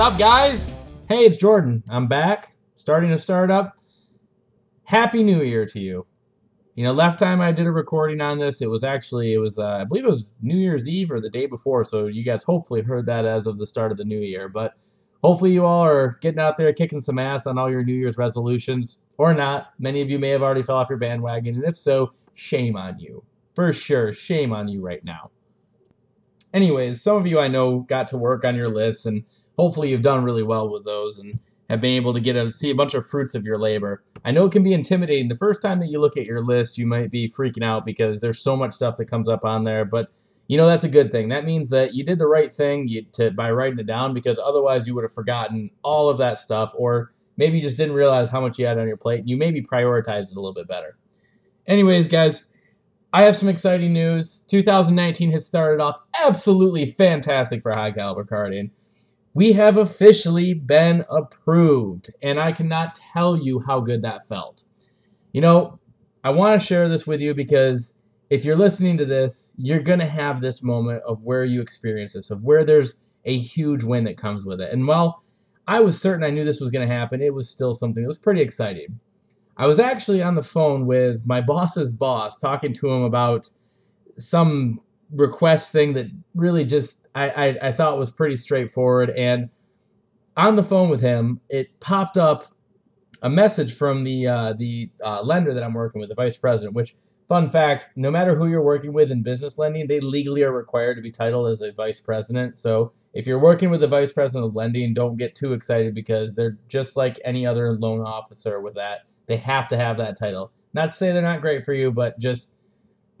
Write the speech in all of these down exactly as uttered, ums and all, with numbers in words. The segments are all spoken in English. up, guys? Hey, it's Jordan. I'm back, starting a startup. Happy New Year to you. You know, last time I did a recording on this, it was actually, it was, uh, I believe it was New Year's Eve or the day before, so you guys hopefully heard that as of the start of the new year, but hopefully you all are getting out there, kicking some ass on all your New Year's resolutions, or not. Many of you may have already fell off your bandwagon, and if so, shame on you. For sure, shame on you right now. Anyways, some of you I know got to work on your lists, and hopefully you've done really well with those, and have been able to get a, see a bunch of fruits of your labor. I know it can be intimidating. The first time that you look at your list, you might be freaking out because there's so much stuff that comes up on there, but you know, that's a good thing. That means that you did the right thing you, to, by writing it down, because otherwise you would have forgotten all of that stuff, or maybe you just didn't realize how much you had on your plate, and you maybe prioritized it a little bit better. Anyways, guys, I have some exciting news. two thousand nineteen has started off absolutely fantastic for High Caliber Carding. We have officially been approved, and I cannot tell you how good that felt. You know, I want to share this with you because if you're listening to this, you're going to have this moment of where you experience this, of where there's a huge win that comes with it. And while I was certain I knew this was going to happen, it was still something that was pretty exciting. I was actually on the phone with my boss's boss, talking to him about some request thing that really just I, I, I thought was pretty straightforward, and on the phone with him it popped up a message from the uh, the uh, lender that I'm working with, the vice president, which, fun fact, no matter who you're working with in business lending, they legally are required to be titled as a vice president. So if you're working with the vice president of lending, don't get too excited, because they're just like any other loan officer with that. They have to have that title. Not to say they're not great for you, but just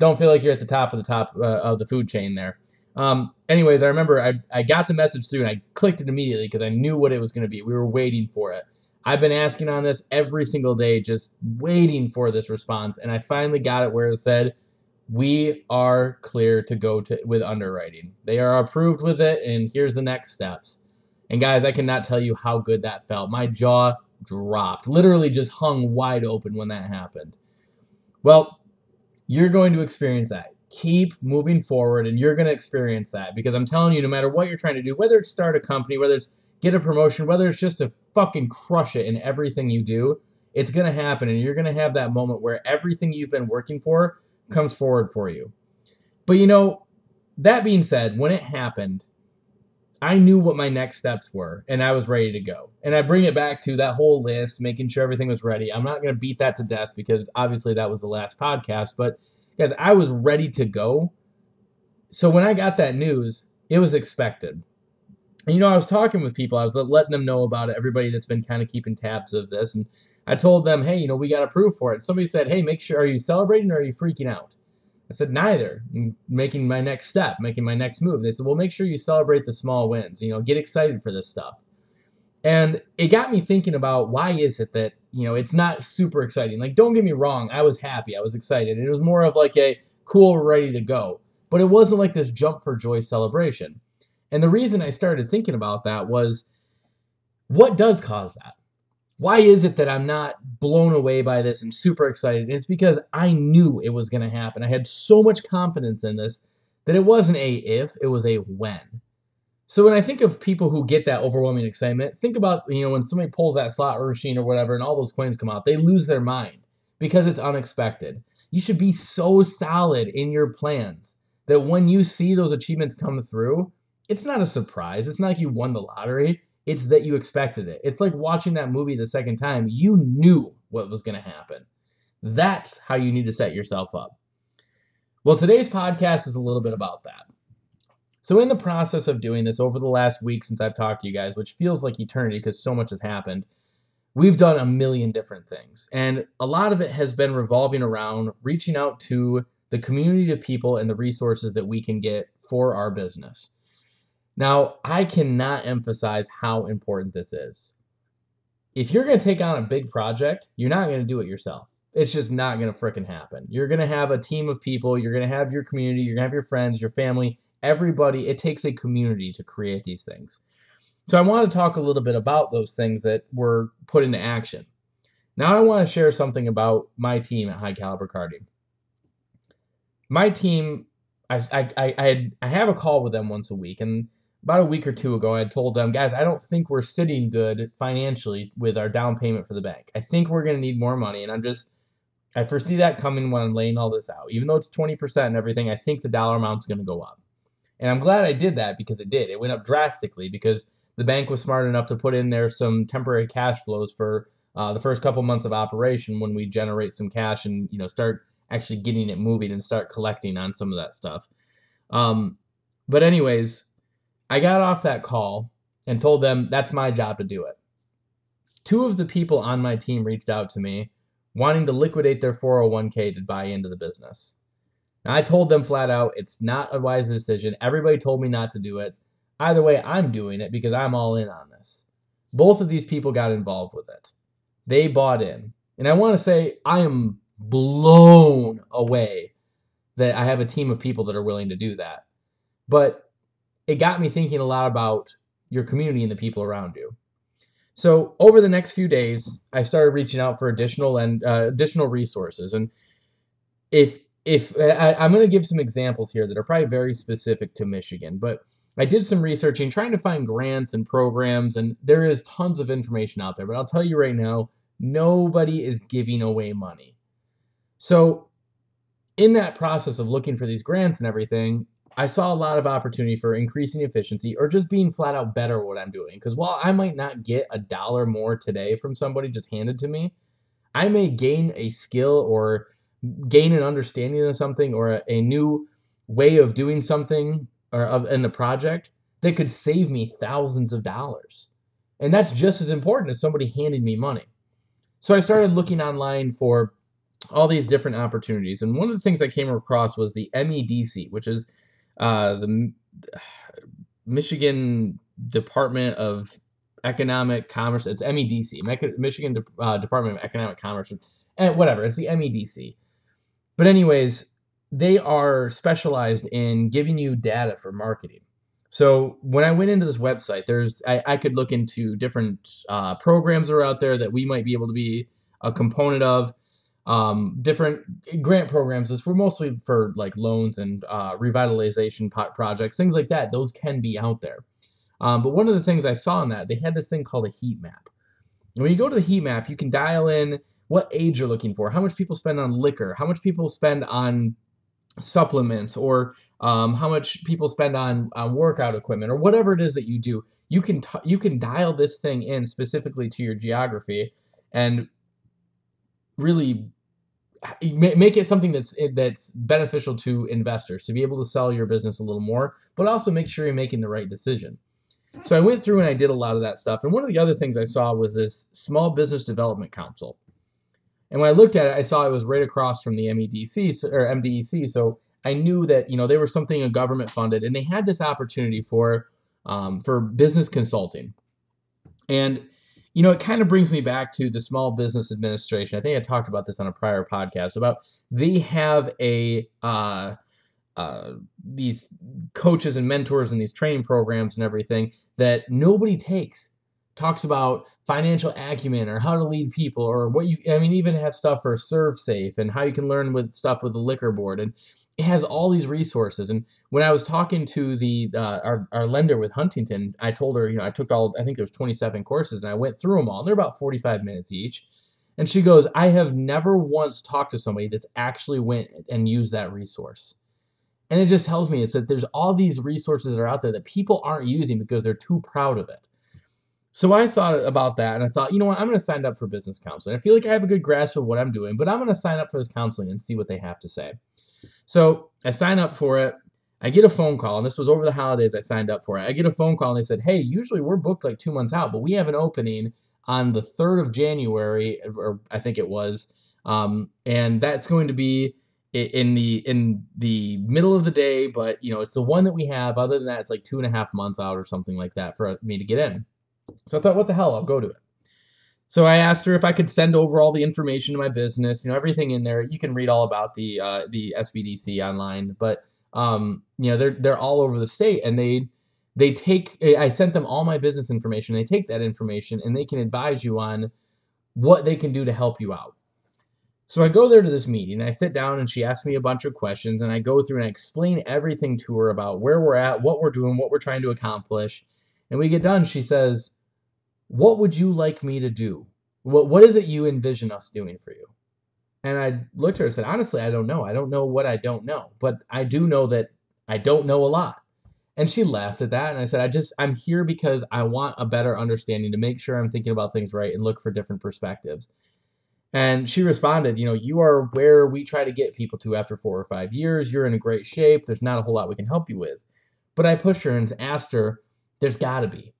don't feel like you're at the top of the top uh, of the food chain there. Um, anyways, I remember I, I got the message through, and I clicked it immediately because I knew what it was going to be. We were waiting for it. I've been asking on this every single day, just waiting for this response, and I finally got it where it said, we are clear to go to with underwriting. They are approved with it, and here's the next steps. And guys, I cannot tell you how good that felt. My jaw dropped, literally just hung wide open when that happened. Well, you're going to experience that. Keep moving forward, and you're going to experience that, because I'm telling you, no matter what you're trying to do, whether it's start a company, whether it's get a promotion, whether it's just to fucking crush it in everything you do, it's going to happen, and you're going to have that moment where everything you've been working for comes forward for you. But you know, that being said, when it happened, I knew what my next steps were, and I was ready to go. And I bring it back to that whole list, making sure everything was ready. I'm not going to beat that to death because obviously that was the last podcast, but guys, I was ready to go. So when I got that news, it was expected. And you know, I was talking with people, I was letting them know about it, everybody that's been kind of keeping tabs of this. And I told them, hey, you know, we got approved for it. Somebody said, hey, make sure, are you celebrating or are you freaking out? I said, neither. I'm making my next step, making my next move. And they said, well, make sure you celebrate the small wins. You know, get excited for this stuff. And it got me thinking about, why is it that, you know, it's not super exciting? Like, don't get me wrong. I was happy. I was excited. It was more of like a cool, ready to go. But it wasn't like this jump for joy celebration. And the reason I started thinking about that was, what does cause that? Why is it that I'm not blown away by this and super excited? And it's because I knew it was going to happen. I had so much confidence in this that it wasn't a if, it was a when. So when I think of people who get that overwhelming excitement, think about, you know, when somebody pulls that slot machine or whatever and all those coins come out, they lose their mind because it's unexpected. You should be so solid in your plans that when you see those achievements come through, it's not a surprise. It's not like you won the lottery. It's that you expected it. It's like watching that movie the second time. You knew what was going to happen. That's how you need to set yourself up. Well, today's podcast is a little bit about that. So in the process of doing this over the last week since I've talked to you guys, which feels like eternity because so much has happened, we've done a million different things. And a lot of it has been revolving around reaching out to the community of people and the resources that we can get for our business. Now, I cannot emphasize how important this is. If you're going to take on a big project, you're not going to do it yourself. It's just not going to frickin' happen. You're going to have a team of people. You're going to have your community. You're going to have your friends, your family, everybody. It takes a community to create these things. So I want to talk a little bit about those things that were put into action. Now, I want to share something about my team at High Caliber Carding. My team, I, I, I, I have a call with them once a week, and about a week or two ago, I told them, guys, I don't think we're sitting good financially with our down payment for the bank. I think we're going to need more money. And I'm just, I foresee that coming when I'm laying all this out. Even though it's twenty percent and everything, I think the dollar amount's going to go up. And I'm glad I did that, because it did. It went up drastically because the bank was smart enough to put in there some temporary cash flows for uh, the first couple months of operation when we generate some cash and, you know, start actually getting it moving and start collecting on some of that stuff. Um, but anyways, I got off that call and told them that's my job to do it. Two of the people on my team reached out to me wanting to liquidate their four oh one k to buy into the business. Now, I told them flat out, it's not a wise decision. Everybody told me not to do it. Either way, I'm doing it because I'm all in on this. Both of these people got involved with it. They bought in. And I want to say I am blown away that I have a team of people that are willing to do that. But it got me thinking a lot about your community and the people around you. So over the next few days, I started reaching out for additional and uh, additional resources. And if If I, I'm going to give some examples here that are probably very specific to Michigan, but I did some researching trying to find grants and programs, and there is tons of information out there, but I'll tell you right now, nobody is giving away money. So in that process of looking for these grants and everything, I saw a lot of opportunity for increasing efficiency or just being flat out better at what I'm doing. Because while I might not get a dollar more today from somebody just handed to me, I may gain a skill or gain an understanding of something or a, a new way of doing something or of in the project that could save me thousands of dollars. And that's just as important as somebody handing me money. So I started looking online for all these different opportunities. And one of the things I came across was the M E D C, which is uh, the Michigan Department of Economic Commerce. It's M E D C, Michigan De- uh, Department of Economic Commerce, and whatever, it's the M E D C. But anyways, they are specialized in giving you data for marketing. So when I went into this website, there's I, I could look into different uh, programs that are out there that we might be able to be a component of, um, different grant programs. This were mostly for like loans and uh, revitalization pot projects, things like that. Those can be out there. Um, but one of the things I saw in that, they had this thing called a heat map. And when you go to the heat map, you can dial in what age you're looking for, how much people spend on liquor, how much people spend on supplements, or um, how much people spend on, on workout equipment, or whatever it is that you do. You can t- you can dial this thing in specifically to your geography and really make it something that's that's beneficial to investors to be able to sell your business a little more, but also make sure you're making the right decision. So I went through and I did a lot of that stuff. And one of the other things I saw was this Small Business Development Council. And when I looked at it, I saw it was right across from the M E D C or M D E C. So I knew that, you know, they were something a government funded, and they had this opportunity for um, for business consulting. And, you know, it kind of brings me back to the Small Business Administration. I think I talked about this on a prior podcast about they have a uh, uh, these coaches and mentors and these training programs and everything that nobody takes. Talks about financial acumen or how to lead people or what you, I mean, even has stuff for Serve Safe and how you can learn with stuff with the liquor board. And it has all these resources. And when I was talking to the, uh, our, our lender with Huntington, I told her, you know, I took all, I think there's twenty-seven courses and I went through them all. They're about forty-five minutes each. And she goes, I have never once talked to somebody that's actually went and used that resource. And it just tells me it's that there's all these resources that are out there that people aren't using because they're too proud of it. So I thought about that, and I thought, you know what, I'm going to sign up for business counseling. I feel like I have a good grasp of what I'm doing, but I'm going to sign up for this counseling and see what they have to say. So I sign up for it. I get a phone call, and this was over the holidays I signed up for it. I get a phone call, and they said, hey, usually we're booked like two months out, but we have an opening on the third of January, or I think it was, um, and that's going to be in the in the middle of the day, but you know, it's the one that we have. Other than that, it's like two and a half months out or something like that for me to get in. So I thought, what the hell, I'll go to it. So I asked her if I could send over all the information to my business, you know, everything in there. You can read all about the uh, the S B D C online, but um, you know, they're they're all over the state, and they they take. I sent them all my business information. They take that information and they can advise you on what they can do to help you out. So I go there to this meeting, I sit down, and she asks me a bunch of questions, and I go through and I explain everything to her about where we're at, what we're doing, what we're trying to accomplish. And we get done, she says, "What would you like me to do? What what is it you envision us doing for you?" And I looked at her and said, honestly, I don't know. I don't know what I don't know, but I do know that I don't know a lot. And she laughed at that. And I said, I just, I'm here because I want a better understanding to make sure I'm thinking about things right and look for different perspectives. And she responded, you know, you are where we try to get people to after four or five years. You're in a great shape. There's not a whole lot we can help you with. But I pushed her and asked her, there's got to be.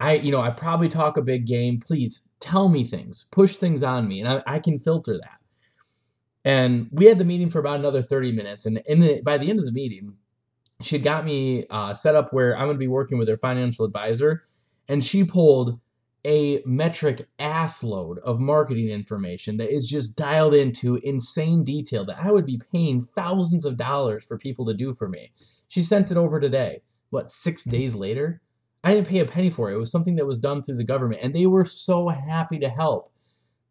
I, you know, I probably talk a big game. Please tell me things, push things on me, and I, I can filter that. And we had the meeting for about another thirty minutes. And in the, by the end of the meeting, she had got me uh, set up where I'm going to be working with her financial advisor. And she pulled a metric ass load of marketing information that is just dialed into insane detail that I would be paying thousands of dollars for people to do for me. She sent it over today. What, six days later? I didn't pay a penny for it. It was something that was done through the government, and they were so happy to help,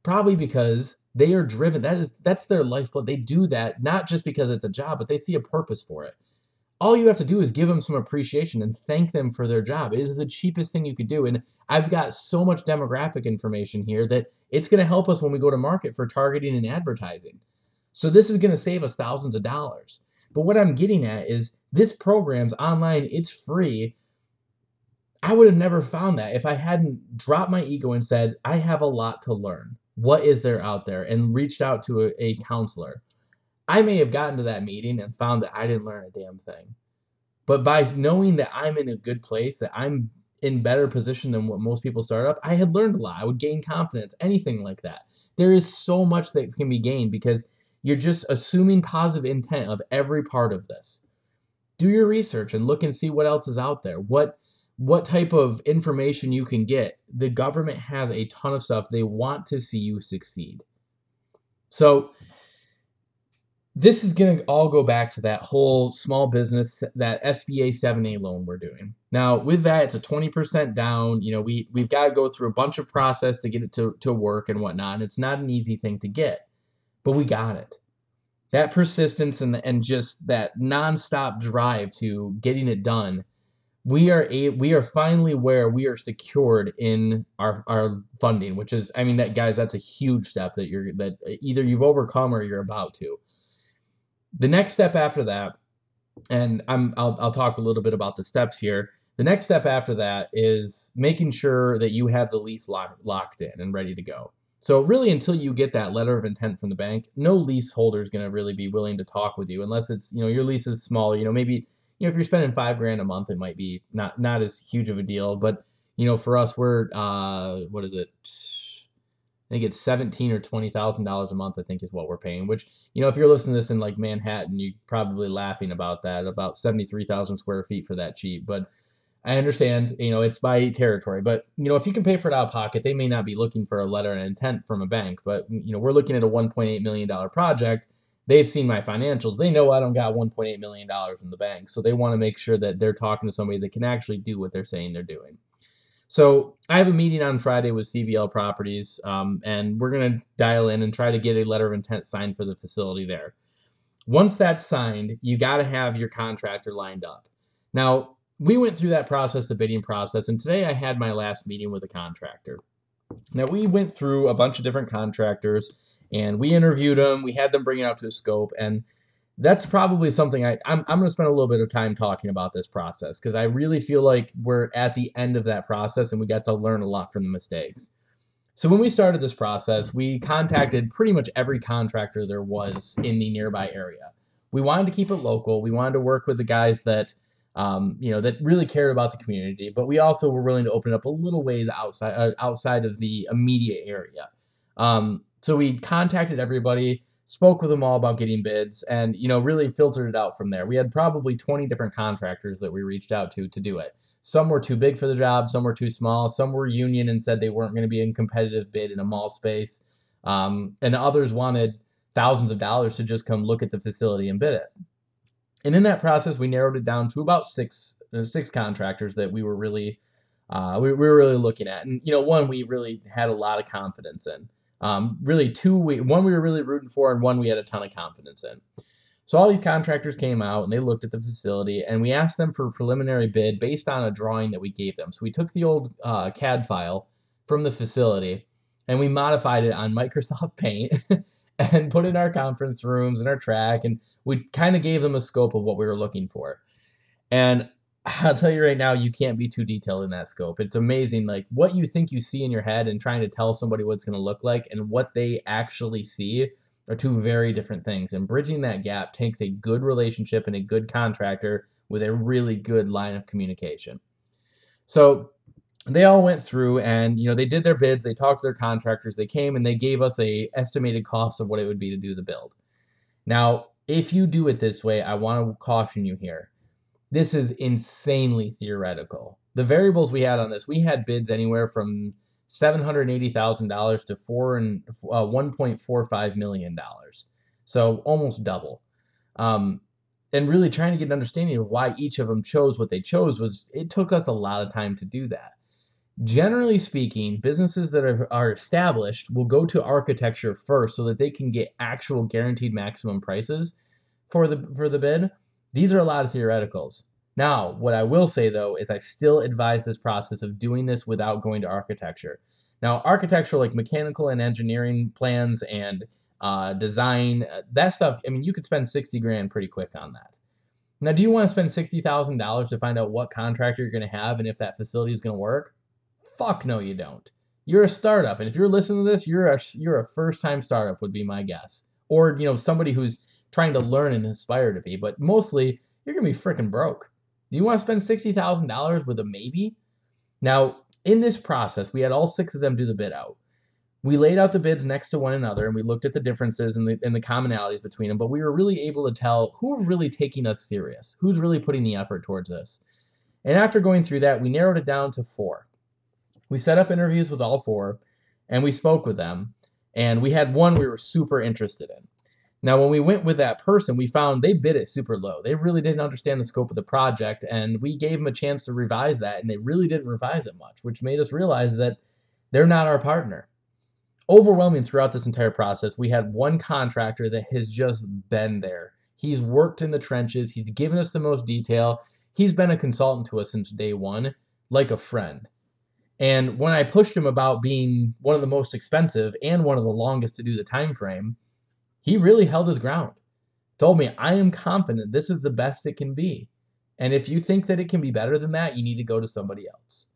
probably because they are driven. That is, that's their lifeblood. They do that not just because it's a job, but they see a purpose for it. All you have to do is give them some appreciation and thank them for their job. It is the cheapest thing you could do. And I've got so much demographic information here that it's going to help us when we go to market for targeting and advertising. So this is going to save us thousands of dollars. But what I'm getting at is this program's online. It's free. I would have never found that if I hadn't dropped my ego and said, I have a lot to learn. What is there out there? And reached out to a, a counselor. I may have gotten to that meeting and found that I didn't learn a damn thing. But by knowing that I'm in a good place, that I'm in better position than what most people start up, I had learned a lot. I would gain confidence, anything like that. There is so much that can be gained because you're just assuming positive intent of every part of this. Do your research and look and see what else is out there. What What type of information you can get. The government has a ton of stuff. They want to see you succeed. So this is going to all go back to that whole small business, that S B A seven A loan we're doing. Now with that, it's a twenty percent down. You know, we, we've got to go through a bunch of process to get it to, to work and whatnot. And it's not an easy thing to get, but we got it. That persistence and, the, and just that nonstop drive to getting it done. We are a, we are finally where we are secured in our, our funding, which is, I mean, that guys, that's a huge step that you're, that either you've overcome or you're about to. The next step after that, and I'm, I'll, I'll talk a little bit about the steps here. The next step after that is making sure that you have the lease lock, locked in and ready to go. So really, until you get that letter of intent from the bank, no leaseholder is going to really be willing to talk with you unless it's, you know, your lease is smaller, you know, maybe, you know, if you're spending five grand a month, it might be not, not as huge of a deal. But, you know, for us, we're, uh, what is it? I think it's seventeen or twenty thousand dollars a month, I think is what we're paying, which, you know, if you're listening to this in like Manhattan, you're probably laughing about that, about seventy-three thousand square feet for that cheap. But I understand, you know, it's by territory. But, you know, if you can pay for it out of pocket, they may not be looking for a letter of intent from a bank. But, you know, we're looking at a one point eight million dollars project. They've seen my financials. They know I don't got one point eight million dollars in the bank. So they want to make sure that they're talking to somebody that can actually do what they're saying they're doing. So I have a meeting on Friday with C B L Properties, um, and we're going to dial in and try to get a letter of intent signed for the facility there. Once that's signed, you got to have your contractor lined up. Now, we went through that process, the bidding process, and today I had my last meeting with a contractor. Now, we went through a bunch of different contractors. And we interviewed them. We had them bring it out to a scope. And that's probably something I, I'm, I'm going to spend a little bit of time talking about this process, because I really feel like we're at the end of that process and we got to learn a lot from the mistakes. So when we started this process, we contacted pretty much every contractor there was in the nearby area. We wanted to keep it local. We wanted to work with the guys that, um, you know, that really cared about the community, but we also were willing to open up a little ways outside, uh, outside of the immediate area. Um, So we contacted everybody, spoke with them all about getting bids, and, you know, really filtered it out from there. We had probably twenty different contractors that we reached out to to do it. Some were too big for the job. Some were too small. Some were union and said they weren't going to be in competitive bid in a mall space. Um, and others wanted thousands of dollars to just come look at the facility and bid it. And in that process, we narrowed it down to about six, six contractors that we were really, uh, we, we were really looking at. And, you know, one we really had a lot of confidence in. Um, really two, we, one we were really rooting for, and one we had a ton of confidence in. So all these contractors came out and they looked at the facility, and we asked them for a preliminary bid based on a drawing that we gave them. So we took the old uh, C A D file from the facility and we modified it on Microsoft Paint and put in our conference rooms and our track, and we kind of gave them a scope of what we were looking for. And I'll tell you right now, you can't be too detailed in that scope. It's amazing, like what you think you see in your head and trying to tell somebody what it's going to look like and what they actually see are two very different things. And bridging that gap takes a good relationship and a good contractor with a really good line of communication. So they all went through and, you know, they did their bids, they talked to their contractors, they came and they gave us a estimated cost of what it would be to do the build. Now, if you do it this way, I want to caution you here. This is insanely theoretical. The variables we had on this, we had bids anywhere from seven hundred eighty thousand dollars to four and uh, one point four five million dollars. So almost double. Um, and really trying to get an understanding of why each of them chose what they chose was, it took us a lot of time to do that. Generally speaking, businesses that are, are established will go to architecture first so that they can get actual guaranteed maximum prices for the, for the bid. These are a lot of theoreticals. Now, what I will say though, is I still advise this process of doing this without going to architecture. Now, architecture, like mechanical and engineering plans and uh, design, that stuff, I mean, you could spend sixty grand pretty quick on that. Now, do you want to spend sixty thousand dollars to find out what contractor you're going to have and if that facility is going to work? Fuck no, you don't. You're a startup. And if you're listening to this, you're a, you're a first-time startup would be my guess. Or, you know, somebody who's trying to learn and aspire to be, but mostly you're gonna be freaking broke. Do you wanna spend sixty thousand dollars with a maybe? Now, in this process, we had all six of them do the bid out. We laid out the bids next to one another and we looked at the differences and the, and the commonalities between them, but we were really able to tell who are really taking us serious, who's really putting the effort towards this. And after going through that, we narrowed it down to four. We set up interviews with all four and we spoke with them, and we had one we were super interested in. Now, when we went with that person, we found they bid it super low. They really didn't understand the scope of the project, and we gave them a chance to revise that, and they really didn't revise it much, which made us realize that they're not our partner. Overwhelming throughout this entire process, we had one contractor that has just been there. He's worked in the trenches. He's given us the most detail. He's been a consultant to us since day one, like a friend. And when I pushed him about being one of the most expensive and one of the longest to do the time frame, he really held his ground, told me, I am confident this is the best it can be. And if you think that it can be better than that, you need to go to somebody else.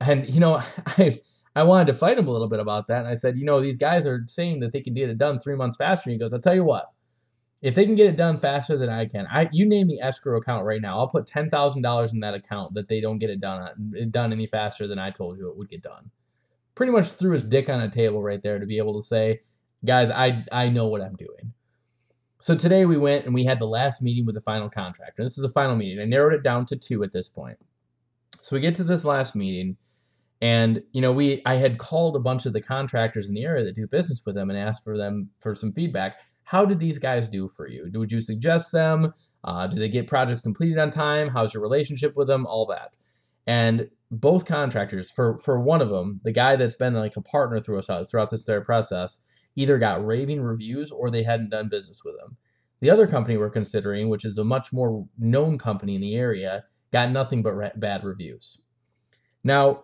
And, you know, I, I wanted to fight him a little bit about that. And I said, you know, these guys are saying that they can get it done three months faster. And he goes, I'll tell you what, if they can get it done faster than I can, I you name the escrow account right now, I'll put ten thousand dollars in that account that they don't get it done, done any faster than I told you it would get done. Pretty much threw his dick on a table right there to be able to say, guys, I, I know what I'm doing. So today we went and we had the last meeting with the final contractor. This is the final meeting. I narrowed it down to two at this point. So we get to this last meeting and, you know, we I had called a bunch of the contractors in the area that do business with them and asked for them for some feedback. How did these guys do for you? Would you suggest them? Uh, do they get projects completed on time? How's your relationship with them? All that. And both contractors, for, for one of them, the guy that's been like a partner through us throughout this entire process, either got raving reviews or they hadn't done business with them. The other company we're considering, which is a much more known company in the area, got nothing but re- bad reviews. Now,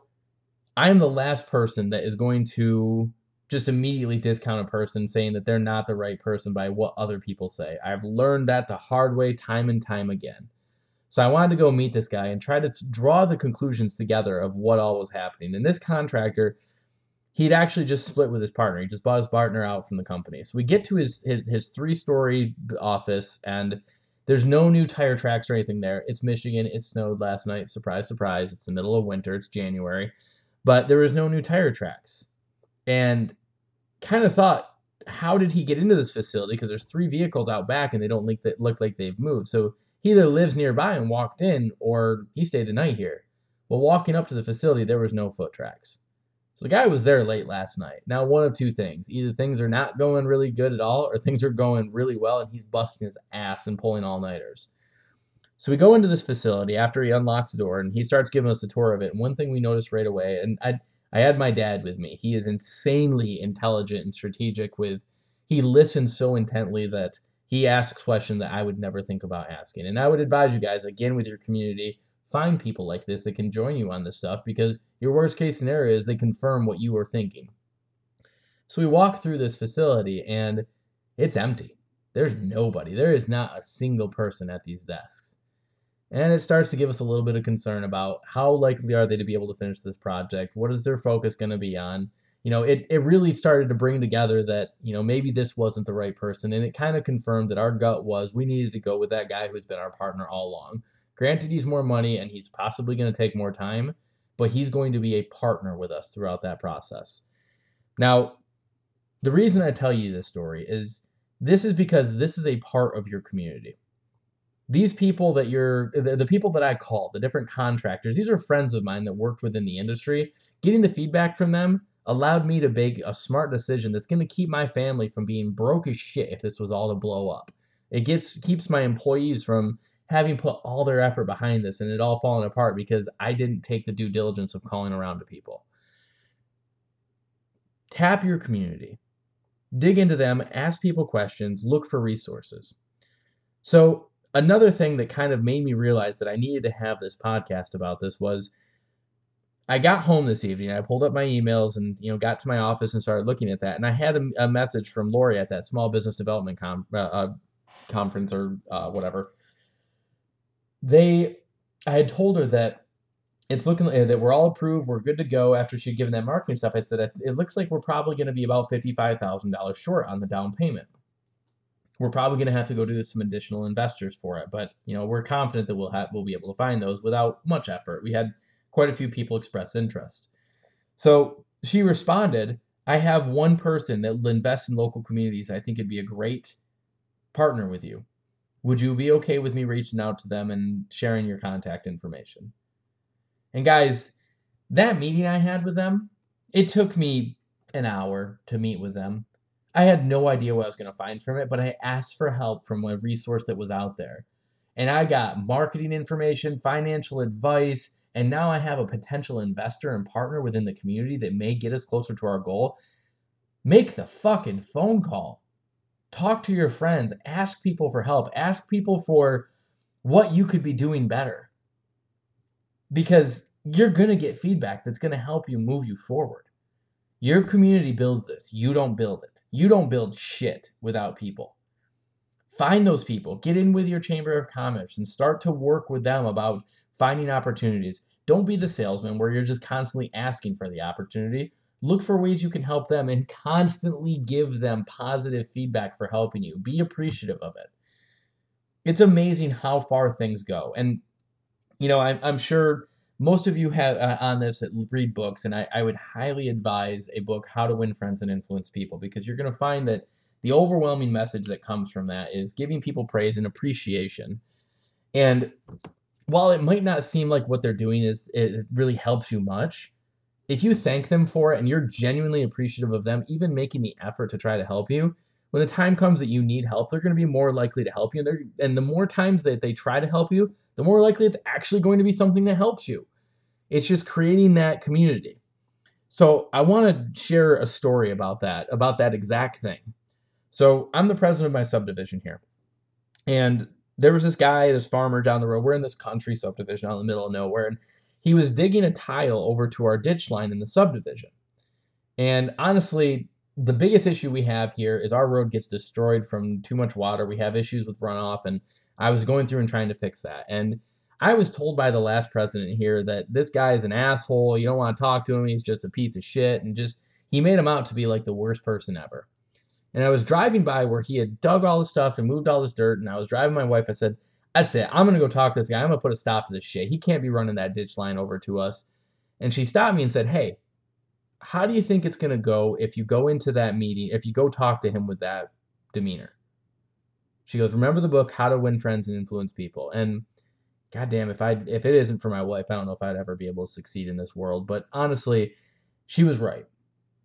I'm the last person that is going to just immediately discount a person saying that they're not the right person by what other people say. I've learned that the hard way time and time again. So I wanted to go meet this guy and try to t- draw the conclusions together of what all was happening. And this contractor, he'd actually just split with his partner. He just bought his partner out from the company. So we get to his his, his three-story office, and there's no new tire tracks or anything there. It's Michigan. It snowed last night. Surprise, surprise. It's the middle of winter. It's January. But there was no new tire tracks. And kind of thought, how did he get into this facility? Because there's three vehicles out back, and they don't look, look like they've moved. So he either lives nearby and walked in, or he stayed the night here. Well, walking up to the facility, there was no foot tracks. So the guy was there late last night. Now, one of two things. Either things are not going really good at all, or things are going really well, and he's busting his ass and pulling all-nighters. So we go into this facility after he unlocks the door, and he starts giving us a tour of it. And one thing we noticed right away, and I I had my dad with me. He is insanely intelligent and strategic with, he listens so intently that he asks questions that I would never think about asking. And I would advise you guys, again, with your community, find people like this that can join you on this stuff, because your worst case scenario is they confirm what you were thinking. So we walk through this facility and it's empty. There's nobody. There is not a single person at these desks. And it starts to give us a little bit of concern about how likely are they to be able to finish this project? What is their focus going to be on? You know, it, it really started to bring together that, you know, maybe this wasn't the right person. And it kind of confirmed that our gut was we needed to go with that guy who's been our partner all along. Granted, he's more money and he's possibly going to take more time, but he's going to be a partner with us throughout that process. Now, the reason I tell you this story is this is because this is a part of your community. These people that you're, the, the people that I call, the different contractors, these are friends of mine that worked within the industry. Getting the feedback from them allowed me to make a smart decision that's going to keep my family from being broke as shit if this was all to blow up. It gets keeps my employees from having put all their effort behind this and it all falling apart because I didn't take the due diligence of calling around to people. Tap your community. Dig into them, ask people questions, look for resources. So another thing that kind of made me realize that I needed to have this podcast about this was I got home this evening. I pulled up my emails and, you know, got to my office and started looking at that. And I had a, a message from Lori at that small business development com- uh, uh, conference or uh, whatever. They, I had told her that it's looking uh, that we're all approved. We're good to go. After she'd given that marketing stuff, I said, it looks like we're probably going to be about fifty-five thousand dollars short on the down payment. We're probably going to have to go do some additional investors for it. But, you know, we're confident that we'll have, we'll be able to find those without much effort. We had quite a few people express interest. So she responded, I have one person that will invest in local communities. I think it'd be a great partner with you. Would you be okay with me reaching out to them and sharing your contact information? And guys, that meeting I had with them, it took me an hour to meet with them. I had no idea what I was going to find from it, but I asked for help from a resource that was out there. And I got marketing information, financial advice, and now I have a potential investor and partner within the community that may get us closer to our goal. Make the fucking phone call. Talk to your friends. Ask people for help. Ask people for what you could be doing better. Because you're going to get feedback that's going to help you move you forward. Your community builds this. You don't build it. You don't build shit without people. Find those people. Get in with your Chamber of Commerce and start to work with them about finding opportunities. Don't be the salesman where you're just constantly asking for the opportunity. Look for ways you can help them and constantly give them positive feedback for helping you. Be appreciative of it. It's amazing how far things go. And you know, I'm, I'm sure most of you have uh, on this that read books, and I, I would highly advise a book, How to Win Friends and Influence People, because you're going to find that the overwhelming message that comes from that is giving people praise and appreciation. And while it might not seem like what they're doing is it really helps you much, if you thank them for it and you're genuinely appreciative of them, even making the effort to try to help you, when the time comes that you need help, they're going to be more likely to help you. And, and the more times that they try to help you, the more likely it's actually going to be something that helps you. It's just creating that community. So I want to share a story about that, about that exact thing. So I'm the president of my subdivision here. And there was this guy, this farmer down the road. We're in this country subdivision out in the middle of nowhere. And he was digging a tile over to our ditch line in the subdivision. And honestly, the biggest issue we have here is our road gets destroyed from too much water. We have issues with runoff, and I was going through and trying to fix that. And I was told by the last president here that this guy is an asshole. You don't want to talk to him. He's just a piece of shit. And just he made him out to be like the worst person ever. And I was driving by where he had dug all this stuff and moved all this dirt. And I was driving my wife. I said, that's it. I'm going to go talk to this guy. I'm going to put a stop to this shit. He can't be running that ditch line over to us. And she stopped me and said, hey, how do you think it's going to go if you go into that meeting, if you go talk to him with that demeanor? She goes, remember the book, How to Win Friends and Influence People. And goddamn, if I if it isn't for my wife, I don't know if I'd ever be able to succeed in this world. But honestly, she was right.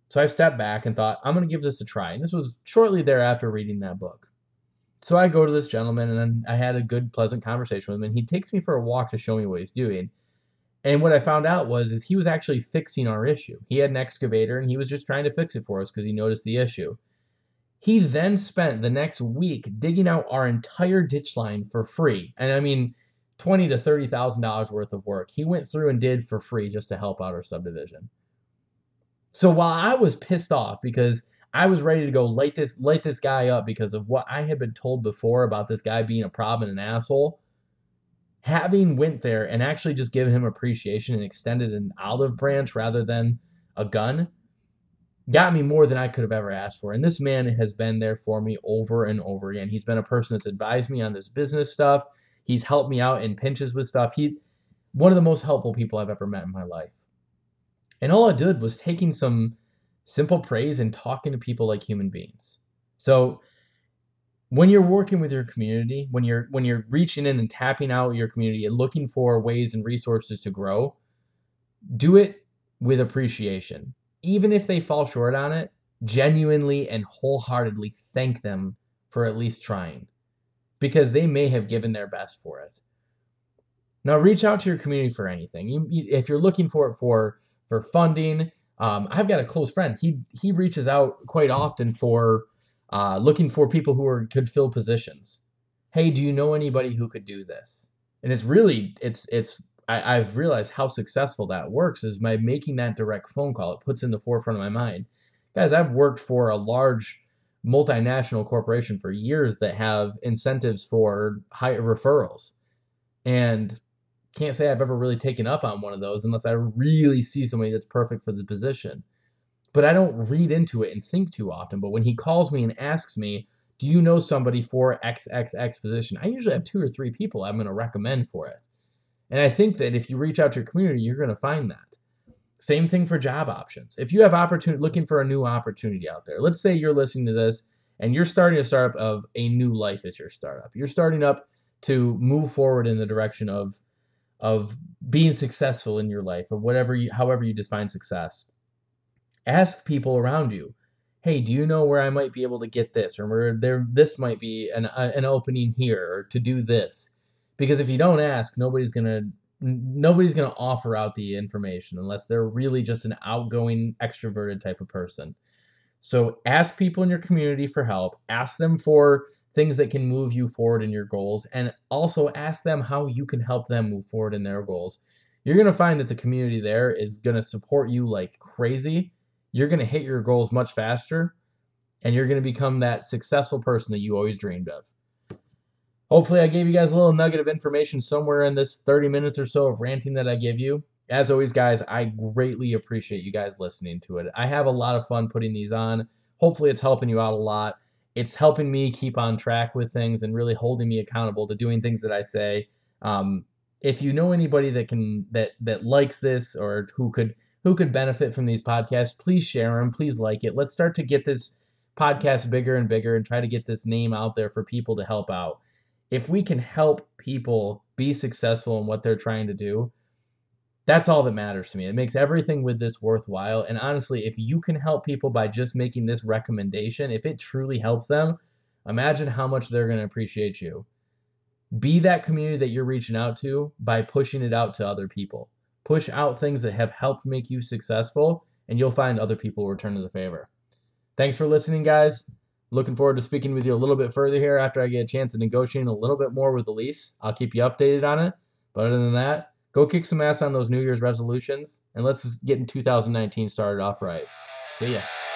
So I stepped back and thought, I'm going to give this a try. And this was shortly thereafter reading that book. So I go to this gentleman, and I had a good, pleasant conversation with him. And he takes me for a walk to show me what he's doing. And what I found out was is he was actually fixing our issue. He had an excavator and he was just trying to fix it for us because he noticed the issue. He then spent the next week digging out our entire ditch line for free. And I mean, twenty to thirty thousand dollars worth of work he went through and did for free just to help out our subdivision. So while I was pissed off because I was ready to go light this, light this guy up because of what I had been told before about this guy being a problem and an asshole, having went there and actually just given him appreciation and extended an olive branch rather than a gun got me more than I could have ever asked for. And this man has been there for me over and over again. He's been a person that's advised me on this business stuff. He's helped me out in pinches with stuff. He, one of the most helpful people I've ever met in my life. And all I did was taking some simple praise and talking to people like human beings. So when you're working with your community, when you're when you're reaching in and tapping out your community and looking for ways and resources to grow, do it with appreciation. Even if they fall short on it, genuinely and wholeheartedly thank them for at least trying, because they may have given their best for it. Now, reach out to your community for anything. You, you, if you're looking for it for for funding, um, I've got a close friend. He he reaches out quite often for uh, looking for people who are could fill positions. Hey, do you know anybody who could do this? And it's really it's it's I, I've realized how successful that works is by making that direct phone call. It puts in the forefront of my mind, guys. I've worked for a large multinational corporation for years that have incentives for high referrals, and can't say I've ever really taken up on one of those unless I really see somebody that's perfect for the position. But I don't read into it and think too often. But when he calls me and asks me, do you know somebody for X X X position? I usually have two or three people I'm going to recommend for it. And I think that if you reach out to your community, you're going to find that. Same thing for job options. If you have opportunity, looking for a new opportunity out there, let's say you're listening to this and you're starting a startup of a new life as your startup. You're starting up to move forward in the direction of of being successful in your life, of whatever you, however you define success. Ask people around you, hey, do you know where I might be able to get this, or where there this might be an an opening here, or to do this? Because if you don't ask, nobody's gonna nobody's gonna offer out the information unless they're really just an outgoing, extroverted type of person. So ask people in your community for help. Ask them for things that can move you forward in your goals, and also ask them how you can help them move forward in their goals. You're going to find that the community there is going to support you like crazy. You're going to hit your goals much faster, and you're going to become that successful person that you always dreamed of. Hopefully I gave you guys a little nugget of information somewhere in this thirty minutes or so of ranting that I give you. As always, guys, I greatly appreciate you guys listening to it. I have a lot of fun putting these on. Hopefully it's helping you out a lot. It's helping me keep on track with things and really holding me accountable to doing things that I say. Um, if you know anybody that can that that likes this or who could who could benefit from these podcasts, please share them. Please like it. Let's start to get this podcast bigger and bigger and try to get this name out there for people to help out. If we can help people be successful in what they're trying to do, that's all that matters to me. It makes everything with this worthwhile. And honestly, if you can help people by just making this recommendation, if it truly helps them, imagine how much they're going to appreciate you. Be that community that you're reaching out to by pushing it out to other people. Push out things that have helped make you successful, and you'll find other people will return to the favor. Thanks for listening, guys. Looking forward to speaking with you a little bit further here after I get a chance to negotiate a little bit more with the lease. I'll keep you updated on it. But other than that, go kick some ass on those New Year's resolutions, and let's get in two thousand nineteen started off right. See ya.